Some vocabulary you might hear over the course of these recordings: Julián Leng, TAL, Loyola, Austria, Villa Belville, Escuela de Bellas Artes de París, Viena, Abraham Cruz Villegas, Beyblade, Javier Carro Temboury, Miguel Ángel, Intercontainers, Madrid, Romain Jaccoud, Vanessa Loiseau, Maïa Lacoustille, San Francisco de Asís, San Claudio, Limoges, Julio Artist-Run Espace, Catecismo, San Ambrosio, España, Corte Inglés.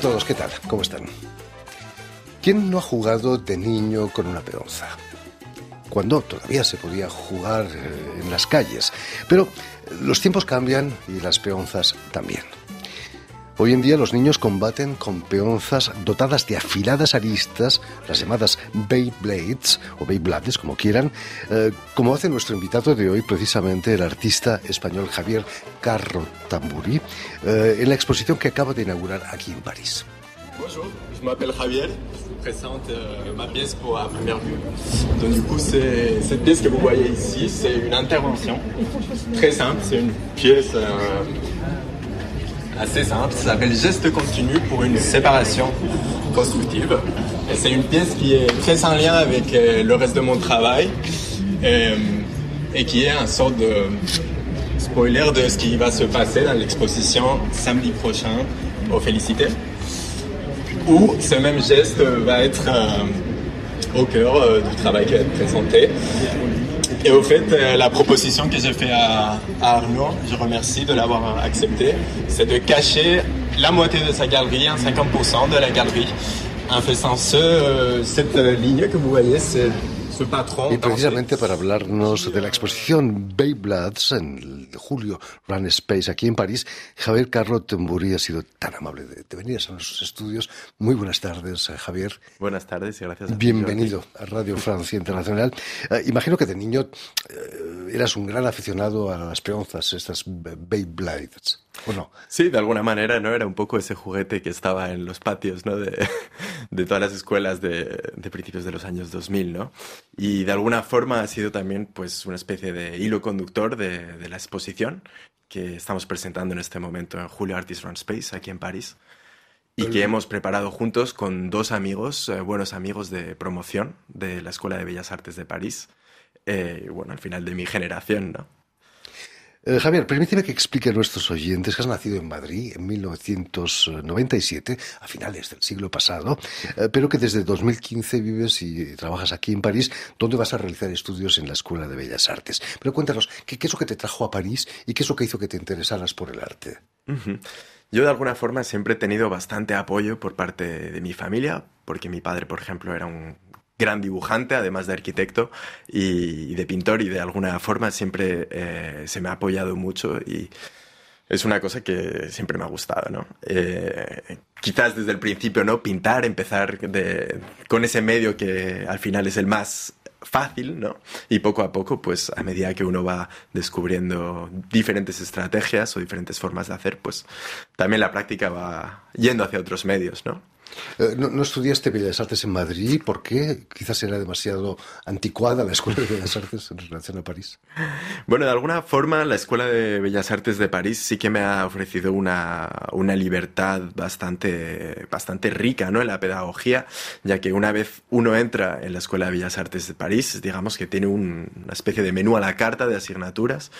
a todos, ¿qué tal? ¿Cómo están? ¿Quién no ha jugado de niño con una pedonza? Cuando todavía se podía jugar en las calles. Pero los tiempos cambian y las peonzas también. Hoy en día los niños combaten con peonzas dotadas de afiladas aristas, las llamadas Beyblades, o Beyblades, como quieran, como hace nuestro invitado de hoy, precisamente el artista español Javier Carro Temboury, en la exposición que acaba de inaugurar aquí en París. Bonjour, je m'appelle Javier, je vous présente ma pièce pour la première vue. Donc du coup, cette pièce que vous voyez ici, c'est une intervention très simple, c'est une pièce assez simple, ça s'appelle Geste continu pour une séparation constructive. Et c'est une pièce qui est très en lien avec le reste de mon travail et qui est un sort de spoiler de ce qui va se passer dans l'exposition samedi prochain aux Félicités. Où ce même geste va être au cœur du travail qui va être présenté. Et au fait, la proposition que j'ai faite à Arnaud, je remercie de l'avoir acceptée, c'est de cacher la moitié de sa galerie, 50% de la galerie, en faisant cette ligne que vous voyez, c'est... Y precisamente para hablarnos de la exposición Beyblades en el Julio Run Space aquí en París, Javier Carro Temboury ha sido tan amable de venir a nuestros estudios. Muy buenas tardes, Javier. Buenas tardes y gracias. Bienvenido a Radio Francia Internacional. Imagino que de niño eras un gran aficionado a las peonzas, estas Beyblades. ¿O no? Sí, de alguna manera, ¿no? Era un poco ese juguete que estaba en los patios, ¿no? de todas las escuelas de principios de los años 2000, ¿no? Y de alguna forma ha sido también pues, una especie de hilo conductor de la exposición que estamos presentando en este momento en Julio Artist-Run Espace, aquí en París, y que hemos preparado juntos con dos amigos, buenos amigos de promoción de la Escuela de Bellas Artes de París, bueno, al final de mi generación, ¿no? Javier, permíteme que explique a nuestros oyentes que has nacido en Madrid en 1997, a finales del siglo pasado, pero que desde 2015 vives y trabajas aquí en París, donde vas a realizar estudios en la Escuela de Bellas Artes. Pero cuéntanos, ¿qué es lo que te trajo a París y qué es lo que hizo que te interesaras por el arte? Yo de alguna forma siempre he tenido bastante apoyo por parte de mi familia, porque mi padre, por ejemplo, era un gran dibujante, además de arquitecto y de pintor, y de alguna forma siempre se me ha apoyado mucho y es una cosa que siempre me ha gustado, ¿no? Quizás desde el principio, ¿no? Pintar, empezar con ese medio que al final es el más fácil, ¿no? Y poco a poco, pues a medida que uno va descubriendo diferentes estrategias o diferentes formas de hacer, pues también la práctica va yendo hacia otros medios, ¿no? No estudiaste Bellas Artes en Madrid, ¿por qué? Quizás era demasiado anticuada la Escuela de Bellas Artes en relación a París. Bueno, de alguna forma la Escuela de Bellas Artes de París sí que me ha ofrecido una libertad bastante rica, ¿no? En la pedagogía, ya que una vez uno entra en la Escuela de Bellas Artes de París, digamos que tiene una especie de menú a la carta de asignaturas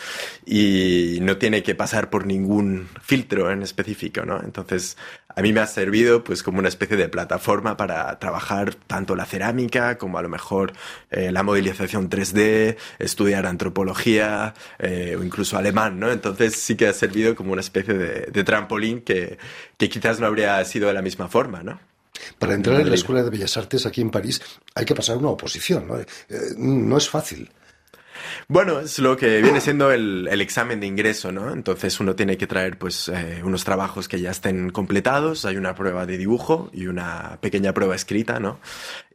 y no tiene que pasar por ningún filtro en específico, ¿no? Entonces, a mí me ha servido pues como una especie de plataforma para trabajar tanto la cerámica como a lo mejor la modelización 3D, estudiar antropología o incluso alemán, ¿no? Entonces sí que ha servido como una especie de trampolín que quizás no habría sido de la misma forma, ¿no? Para entrar en la Escuela de Bellas Artes aquí en París hay que pasar una oposición, ¿no? No es fácil. Bueno, es lo que viene siendo el examen de ingreso, ¿no? Entonces uno tiene que traer pues unos trabajos que ya estén completados, hay una prueba de dibujo y una pequeña prueba escrita, ¿no?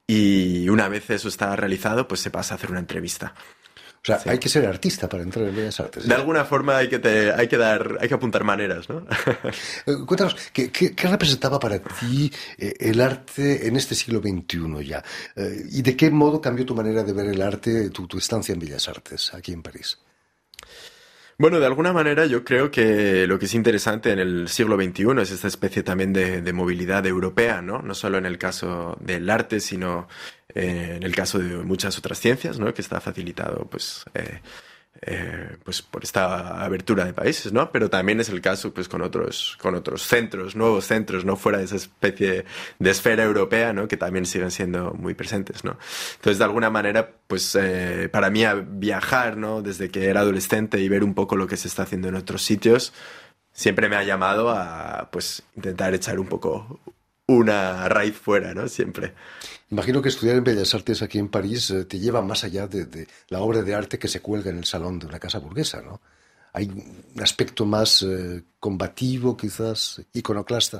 Y una vez eso está realizado, pues se pasa a hacer una entrevista. O sea, sí. Hay que ser artista para entrar en Bellas Artes, ¿sí? De alguna forma hay que apuntar maneras, ¿no? Cuéntanos, ¿qué representaba para ti el arte en este siglo XXI ya? ¿Y de qué modo cambió tu manera de ver el arte, tu estancia en Bellas Artes, aquí en París? Bueno, de alguna manera yo creo que lo que es interesante en el siglo XXI es esta especie también de movilidad europea, ¿no? No solo en el caso del arte, sino en el caso de muchas otras ciencias, ¿no? Que está facilitado pues por esta abertura de países, ¿no? Pero también es el caso pues con otros centros, nuevos centros, ¿no? Fuera de esa especie de esfera europea, ¿no? Que también siguen siendo muy presentes, ¿no? Entonces, de alguna manera, pues para mí viajar, ¿no? Desde que era adolescente y ver un poco lo que se está haciendo en otros sitios, siempre me ha llamado a pues intentar echar un poco una raíz fuera, ¿no? Siempre. Imagino que estudiar en Bellas Artes aquí en París te lleva más allá de la obra de arte que se cuelga en el salón de una casa burguesa, ¿no? Hay un aspecto más combativo, quizás, iconoclasta.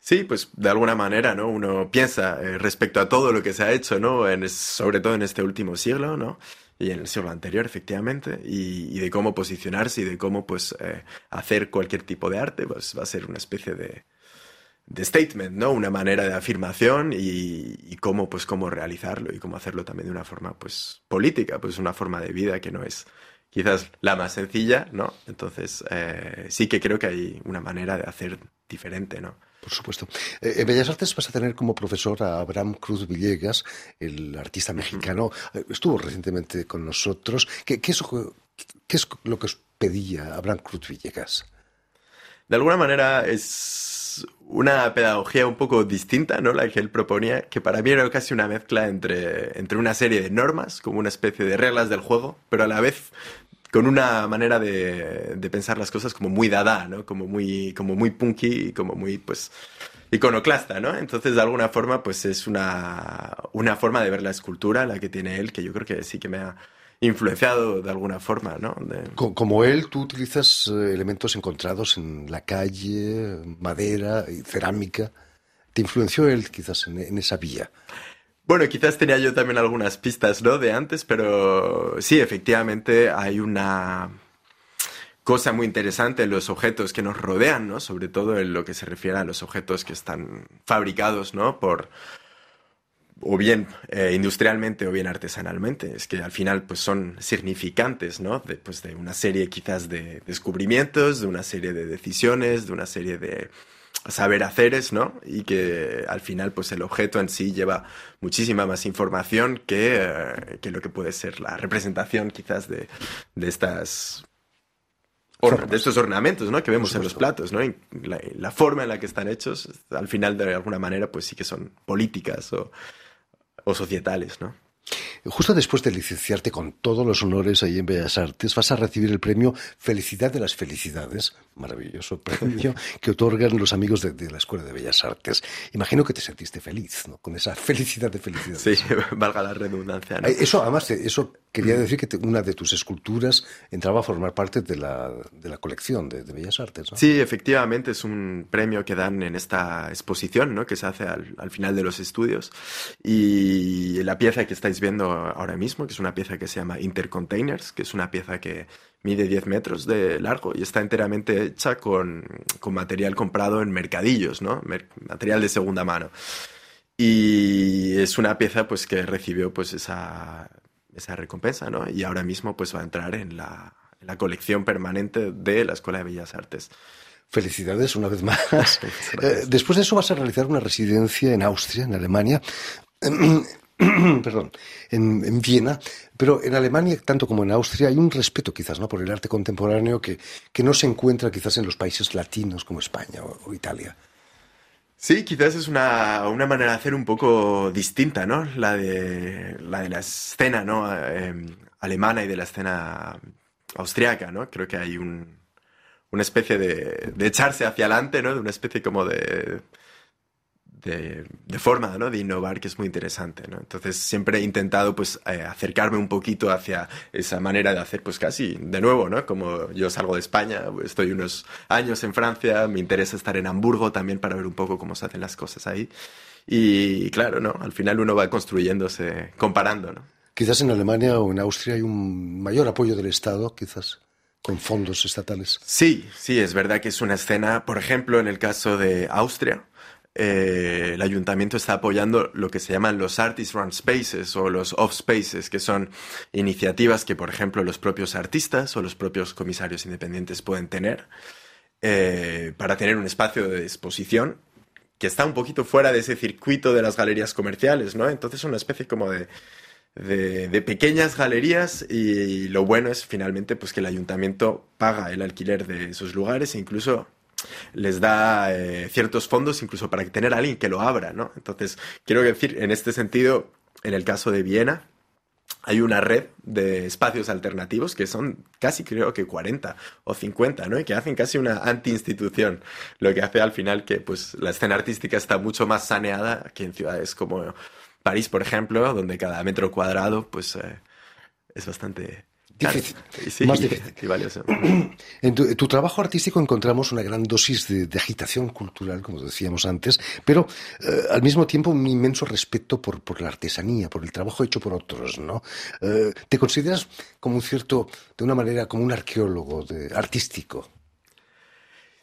Sí, pues de alguna manera, ¿no? Uno piensa respecto a todo lo que se ha hecho, ¿no? Sobre todo en este último siglo, ¿no? Y en el siglo anterior, efectivamente, y de cómo posicionarse y de cómo pues hacer cualquier tipo de arte, pues va a ser una especie de statement, ¿no? Una manera de afirmación y cómo, pues, cómo realizarlo y cómo hacerlo también de una forma pues política, pues una forma de vida que no es quizás la más sencilla, ¿no? Entonces sí que creo que hay una manera de hacer diferente, ¿no? Por supuesto. En Bellas Artes vas a tener como profesor a Abraham Cruz Villegas, el artista mexicano. Estuvo recientemente con nosotros. ¿Qué es lo que os pedía Abraham Cruz Villegas? De alguna manera es una pedagogía un poco distinta, ¿no? La que él proponía, que para mí era casi una mezcla entre una serie de normas, como una especie de reglas del juego, pero a la vez con una manera de pensar las cosas como muy dada, ¿no? Como muy punky y como muy, pues, iconoclasta, ¿no? Entonces, de alguna forma, pues es una forma de ver la escultura, la que tiene él, que yo creo que sí que me ha influenciado de alguna forma, ¿no? Como él, tú utilizas elementos encontrados en la calle, madera, cerámica. ¿Te influenció él quizás en esa vía? Bueno, quizás tenía yo también algunas pistas, ¿no? De antes, pero sí, efectivamente hay una cosa muy interesante en los objetos que nos rodean, ¿no? Sobre todo en lo que se refiere a los objetos que están fabricados, ¿no? O bien industrialmente o bien artesanalmente. Es que al final pues son significantes, ¿no? De una serie quizás de descubrimientos, de una serie de decisiones, de una serie de saber haceres, ¿no? Y que al final pues el objeto en sí lleva muchísima más información que lo que puede ser la representación quizás de estos ornamentos, ¿no? Que vemos en los platos, ¿no? La forma en la que están hechos, al final de alguna manera pues sí que son políticas o societales, ¿no? Justo después de licenciarte con todos los honores ahí en Bellas Artes, vas a recibir el premio Felicidad de las Felicidades, maravilloso premio que otorgan los amigos de la Escuela de Bellas Artes. Imagino que te sentiste feliz, ¿no? Con esa felicidad de felicidades. Sí, valga la redundancia, ¿no? Eso, además, eso quería decir que una de tus esculturas entraba a formar parte de la colección de Bellas Artes, ¿no? Sí, efectivamente, es un premio que dan en esta exposición, ¿no? Que se hace al final de los estudios, y la pieza que estáis viendo ahora mismo, que es una pieza que se llama Intercontainers, que es una pieza que mide 10 metros de largo y está enteramente hecha con material comprado en mercadillos, ¿no? Material de segunda mano. Y es una pieza pues que recibió pues esa recompensa, ¿no? Y ahora mismo pues va a entrar en la colección permanente de la Escuela de Bellas Artes. Felicidades una vez más. Después de eso vas a realizar una residencia en Austria, en Alemania. Perdón, en Viena, pero en Alemania, tanto como en Austria, hay un respeto quizás, ¿no?, por el arte contemporáneo que no se encuentra quizás en los países latinos como España o Italia. Sí, quizás es una manera de hacer un poco distinta, ¿no? La de la escena, ¿no?, alemana y de la escena austriaca, ¿no? Creo que hay una especie de echarse hacia adelante, ¿no? De una especie como de forma, ¿no?, de innovar, que es muy interesante, ¿no? Entonces siempre he intentado pues acercarme un poquito hacia esa manera de hacer, pues casi de nuevo, ¿no? Como yo salgo de España, estoy unos años en Francia, me interesa estar en Hamburgo también para ver un poco cómo se hacen las cosas ahí. Y claro, ¿no? Al final uno va construyéndose, comparando, ¿no? Quizás en Alemania o en Austria hay un mayor apoyo del Estado, quizás, con fondos estatales. Sí, sí, es verdad que es una escena, por ejemplo, en el caso de Austria, el ayuntamiento está apoyando lo que se llaman los Artist-Run Spaces o los Off Spaces, que son iniciativas que, por ejemplo, los propios artistas o los propios comisarios independientes pueden tener para tener un espacio de exposición que está un poquito fuera de ese circuito de las galerías comerciales, ¿no? Entonces, una especie como de pequeñas galerías, y lo bueno es, finalmente, pues que el ayuntamiento paga el alquiler de esos lugares e incluso les da ciertos fondos incluso para tener a alguien que lo abra, ¿no? Entonces, quiero decir, en este sentido, en el caso de Viena, hay una red de espacios alternativos que son casi creo que 40 o 50, ¿no? Y que hacen casi una anti-institución, lo que hace al final que pues, la escena artística está mucho más saneada que en ciudades como París, por ejemplo, donde cada metro cuadrado pues, es bastante... difícil. Sí, más difícil. Y valioso. En tu trabajo artístico encontramos una gran dosis de agitación cultural, como decíamos antes, pero al mismo tiempo un inmenso respeto por la artesanía, por el trabajo hecho por otros, ¿no? ¿Te consideras como un cierto, de una manera, como un arqueólogo artístico?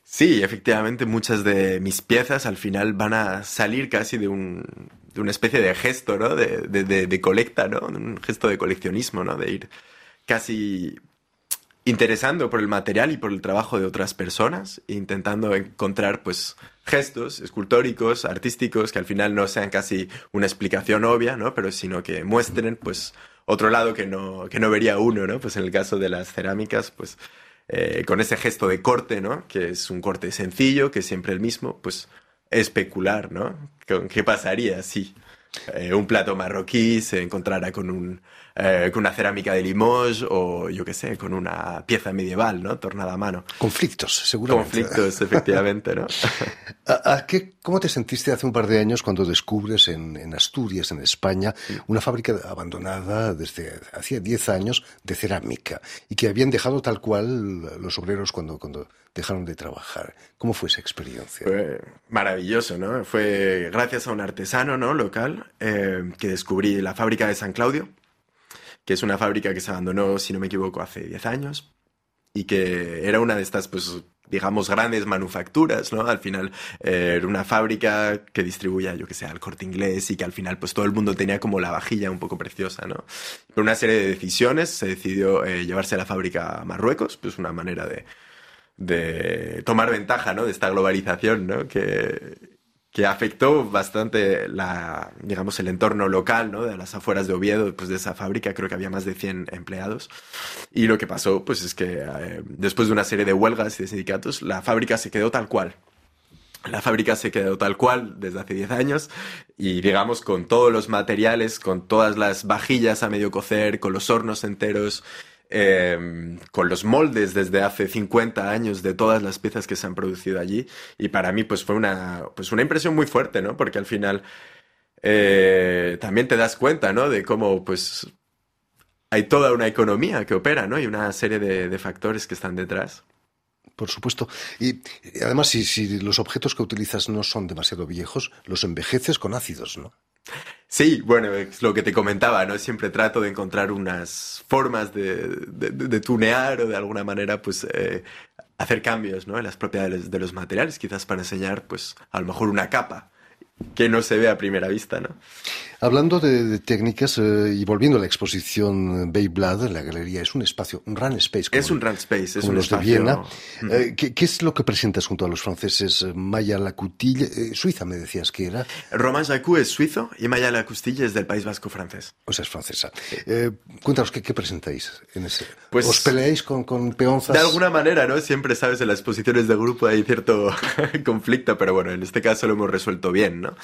Sí, efectivamente, muchas de mis piezas al final van a salir casi de una especie de gesto, ¿no? De colecta, ¿no? Un gesto de coleccionismo, ¿no? De ir casi interesando por el material y por el trabajo de otras personas, intentando encontrar pues gestos escultóricos, artísticos, que al final no sean casi una explicación obvia, ¿no? Pero sino que muestren pues otro lado que no vería uno, ¿no? Pues en el caso de las cerámicas, pues con ese gesto de corte, ¿no? Que es un corte sencillo, que es siempre el mismo, pues especular, ¿no? Con qué pasaría si un plato marroquí se encontrara con una cerámica de Limoges o, yo qué sé, con una pieza medieval, ¿no? Tornada a mano. Conflictos, seguramente. Conflictos, efectivamente, ¿no? ¿Cómo te sentiste hace un par de años cuando descubres en Asturias, en España, una fábrica abandonada desde hacía 10 años de cerámica y que habían dejado tal cual los obreros cuando dejaron de trabajar? ¿Cómo fue esa experiencia? Fue maravilloso, ¿no? Fue gracias a un artesano, ¿no? Local, que descubrí la fábrica de San Claudio, que es una fábrica que se abandonó, si no me equivoco, hace 10 años, y que era una de estas, pues, digamos, grandes manufacturas, ¿no? Al final era una fábrica que distribuía, yo que sé, al Corte Inglés, y que al final, pues, todo el mundo tenía como la vajilla un poco preciosa, ¿no? Por una serie de decisiones se decidió llevarse la fábrica a Marruecos, pues, una manera de tomar ventaja, ¿no? De esta globalización, ¿no? Que afectó bastante digamos, el entorno local, ¿no? De las afueras de Oviedo, pues de esa fábrica, creo que había más de 100 empleados. Y lo que pasó, pues es que después de una serie de huelgas y de sindicatos, la fábrica se quedó tal cual. La fábrica se quedó tal cual desde hace 10 años y, digamos, con todos los materiales, con todas las vajillas a medio cocer, con los hornos enteros, con los moldes desde hace 50 años de todas las piezas que se han producido allí. Y para mí pues fue una impresión muy fuerte, ¿no? Porque al final también te das cuenta, ¿no? De cómo pues hay toda una economía que opera, ¿no? Y una serie de factores que están detrás. Por supuesto. Y además si los objetos que utilizas no son demasiado viejos, los envejeces con ácidos, ¿no? Sí, bueno, es lo que te comentaba, ¿no? Siempre trato de encontrar unas formas de tunear o de alguna manera, pues, hacer cambios, ¿no? En las propiedades de los materiales, quizás para enseñar, pues, a lo mejor una capa que no se ve a primera vista, ¿no? Hablando de técnicas y volviendo a la exposición Beyblade, la galería es un espacio, un run space. Es un run space, es un espacio. Como los de Viena. ¿Qué es lo que presentas junto a los franceses? Maïa Lacoustille, suiza me decías que era. Romain Jaccoud es suizo y Maïa Lacoustille es del País Vasco francés. O sea, es francesa. Cuéntanos, ¿qué presentáis en ese? Pues, ¿os peleáis con peonzas? De alguna manera, ¿no? Siempre, sabes, en las exposiciones de grupo hay cierto conflicto, pero bueno, en este caso lo hemos resuelto bien, ¿no? ¿no?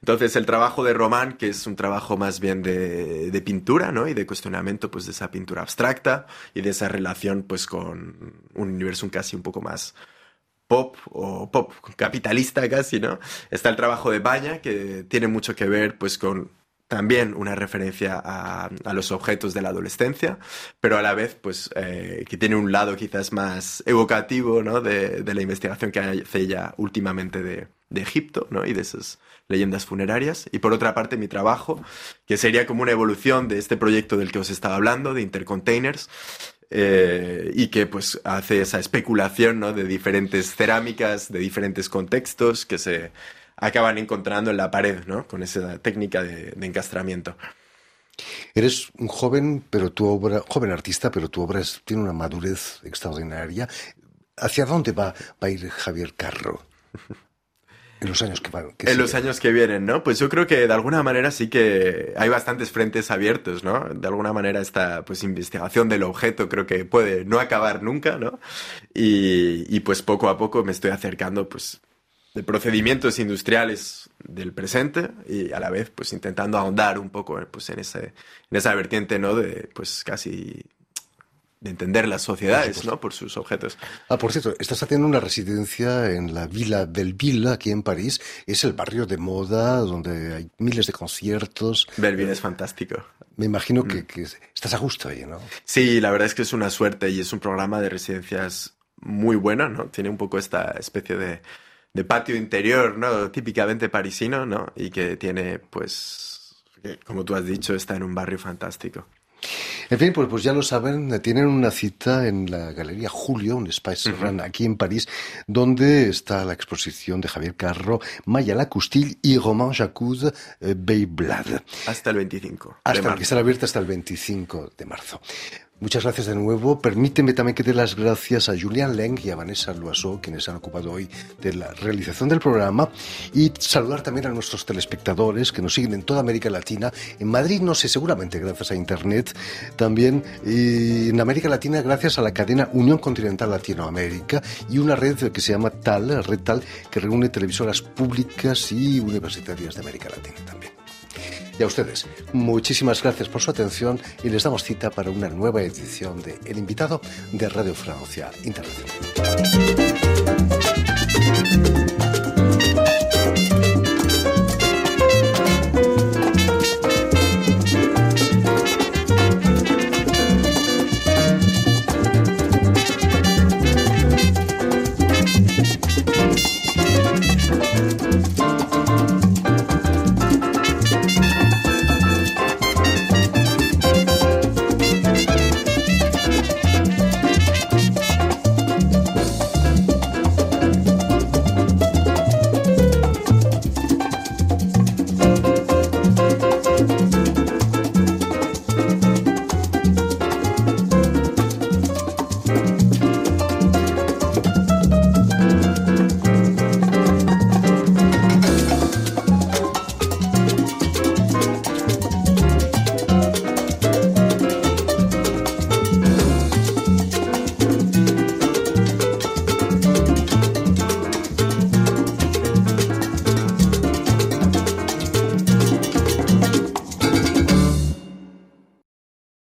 Entonces el trabajo de Romain, que es un trabajo más bien de pintura, ¿no? Y de cuestionamiento pues, de esa pintura abstracta y de esa relación pues, con un universo casi un poco más pop o pop capitalista casi, ¿no? Está el trabajo de Baña, que tiene mucho que ver pues, con también una referencia a los objetos de la adolescencia, pero a la vez pues, que tiene un lado quizás más evocativo, ¿no? de la investigación que hace ella últimamente de Egipto, ¿no? Y de esas leyendas funerarias. Y por otra parte, mi trabajo, que sería como una evolución de este proyecto del que os estaba hablando, de Intercontainers, y que pues hace esa especulación, ¿no? De diferentes cerámicas, de diferentes contextos que se acaban encontrando en la pared, ¿no? Con esa técnica de encastramiento. Eres un joven, joven artista, pero tu obra tiene una madurez extraordinaria. ¿Hacia dónde va a ir Javier Carro? En los años que vienen, ¿no? Pues yo creo que de alguna manera sí que hay bastantes frentes abiertos, ¿no? De alguna manera esta pues, investigación del objeto creo que puede no acabar nunca, ¿no? Y pues poco a poco me estoy acercando pues de procedimientos industriales del presente y a la vez pues intentando ahondar un poco pues, en esa vertiente, ¿no? De pues casi de entender las sociedades, ¿no? Por sus objetos. Ah, por cierto, estás haciendo una residencia en la Villa Belville, aquí en París. Es el barrio de moda donde hay miles de conciertos. Belville es fantástico. Me imagino que estás a gusto ahí, ¿no? Sí, la verdad es que es una suerte y es un programa de residencias muy bueno, ¿no? Tiene un poco esta especie de patio interior, ¿no? Típicamente parisino, ¿no? Y que tiene, pues, como tú has dicho, está en un barrio fantástico. En fin, pues ya lo saben, tienen una cita en la Galería Julio, un Espace Run, aquí en París, donde está la exposición de Javier Carro, Maïa Lacoustille y Romain Jaccoud, Beyblade. Hasta el 25 de marzo. Que estará abierta hasta el 25 de marzo. Muchas gracias de nuevo. Permíteme también que dé las gracias a Julián Leng y a Vanessa Loiseau, quienes han ocupado hoy de la realización del programa, y saludar también a nuestros telespectadores que nos siguen en toda América Latina, en Madrid, no sé, seguramente gracias a Internet también, y en América Latina gracias a la cadena Unión Continental Latinoamérica y una red que se llama TAL, Red TAL, que reúne televisoras públicas y universitarias de América Latina también. Y a ustedes, muchísimas gracias por su atención y les damos cita para una nueva edición de El Invitado de Radio Francia Internacional.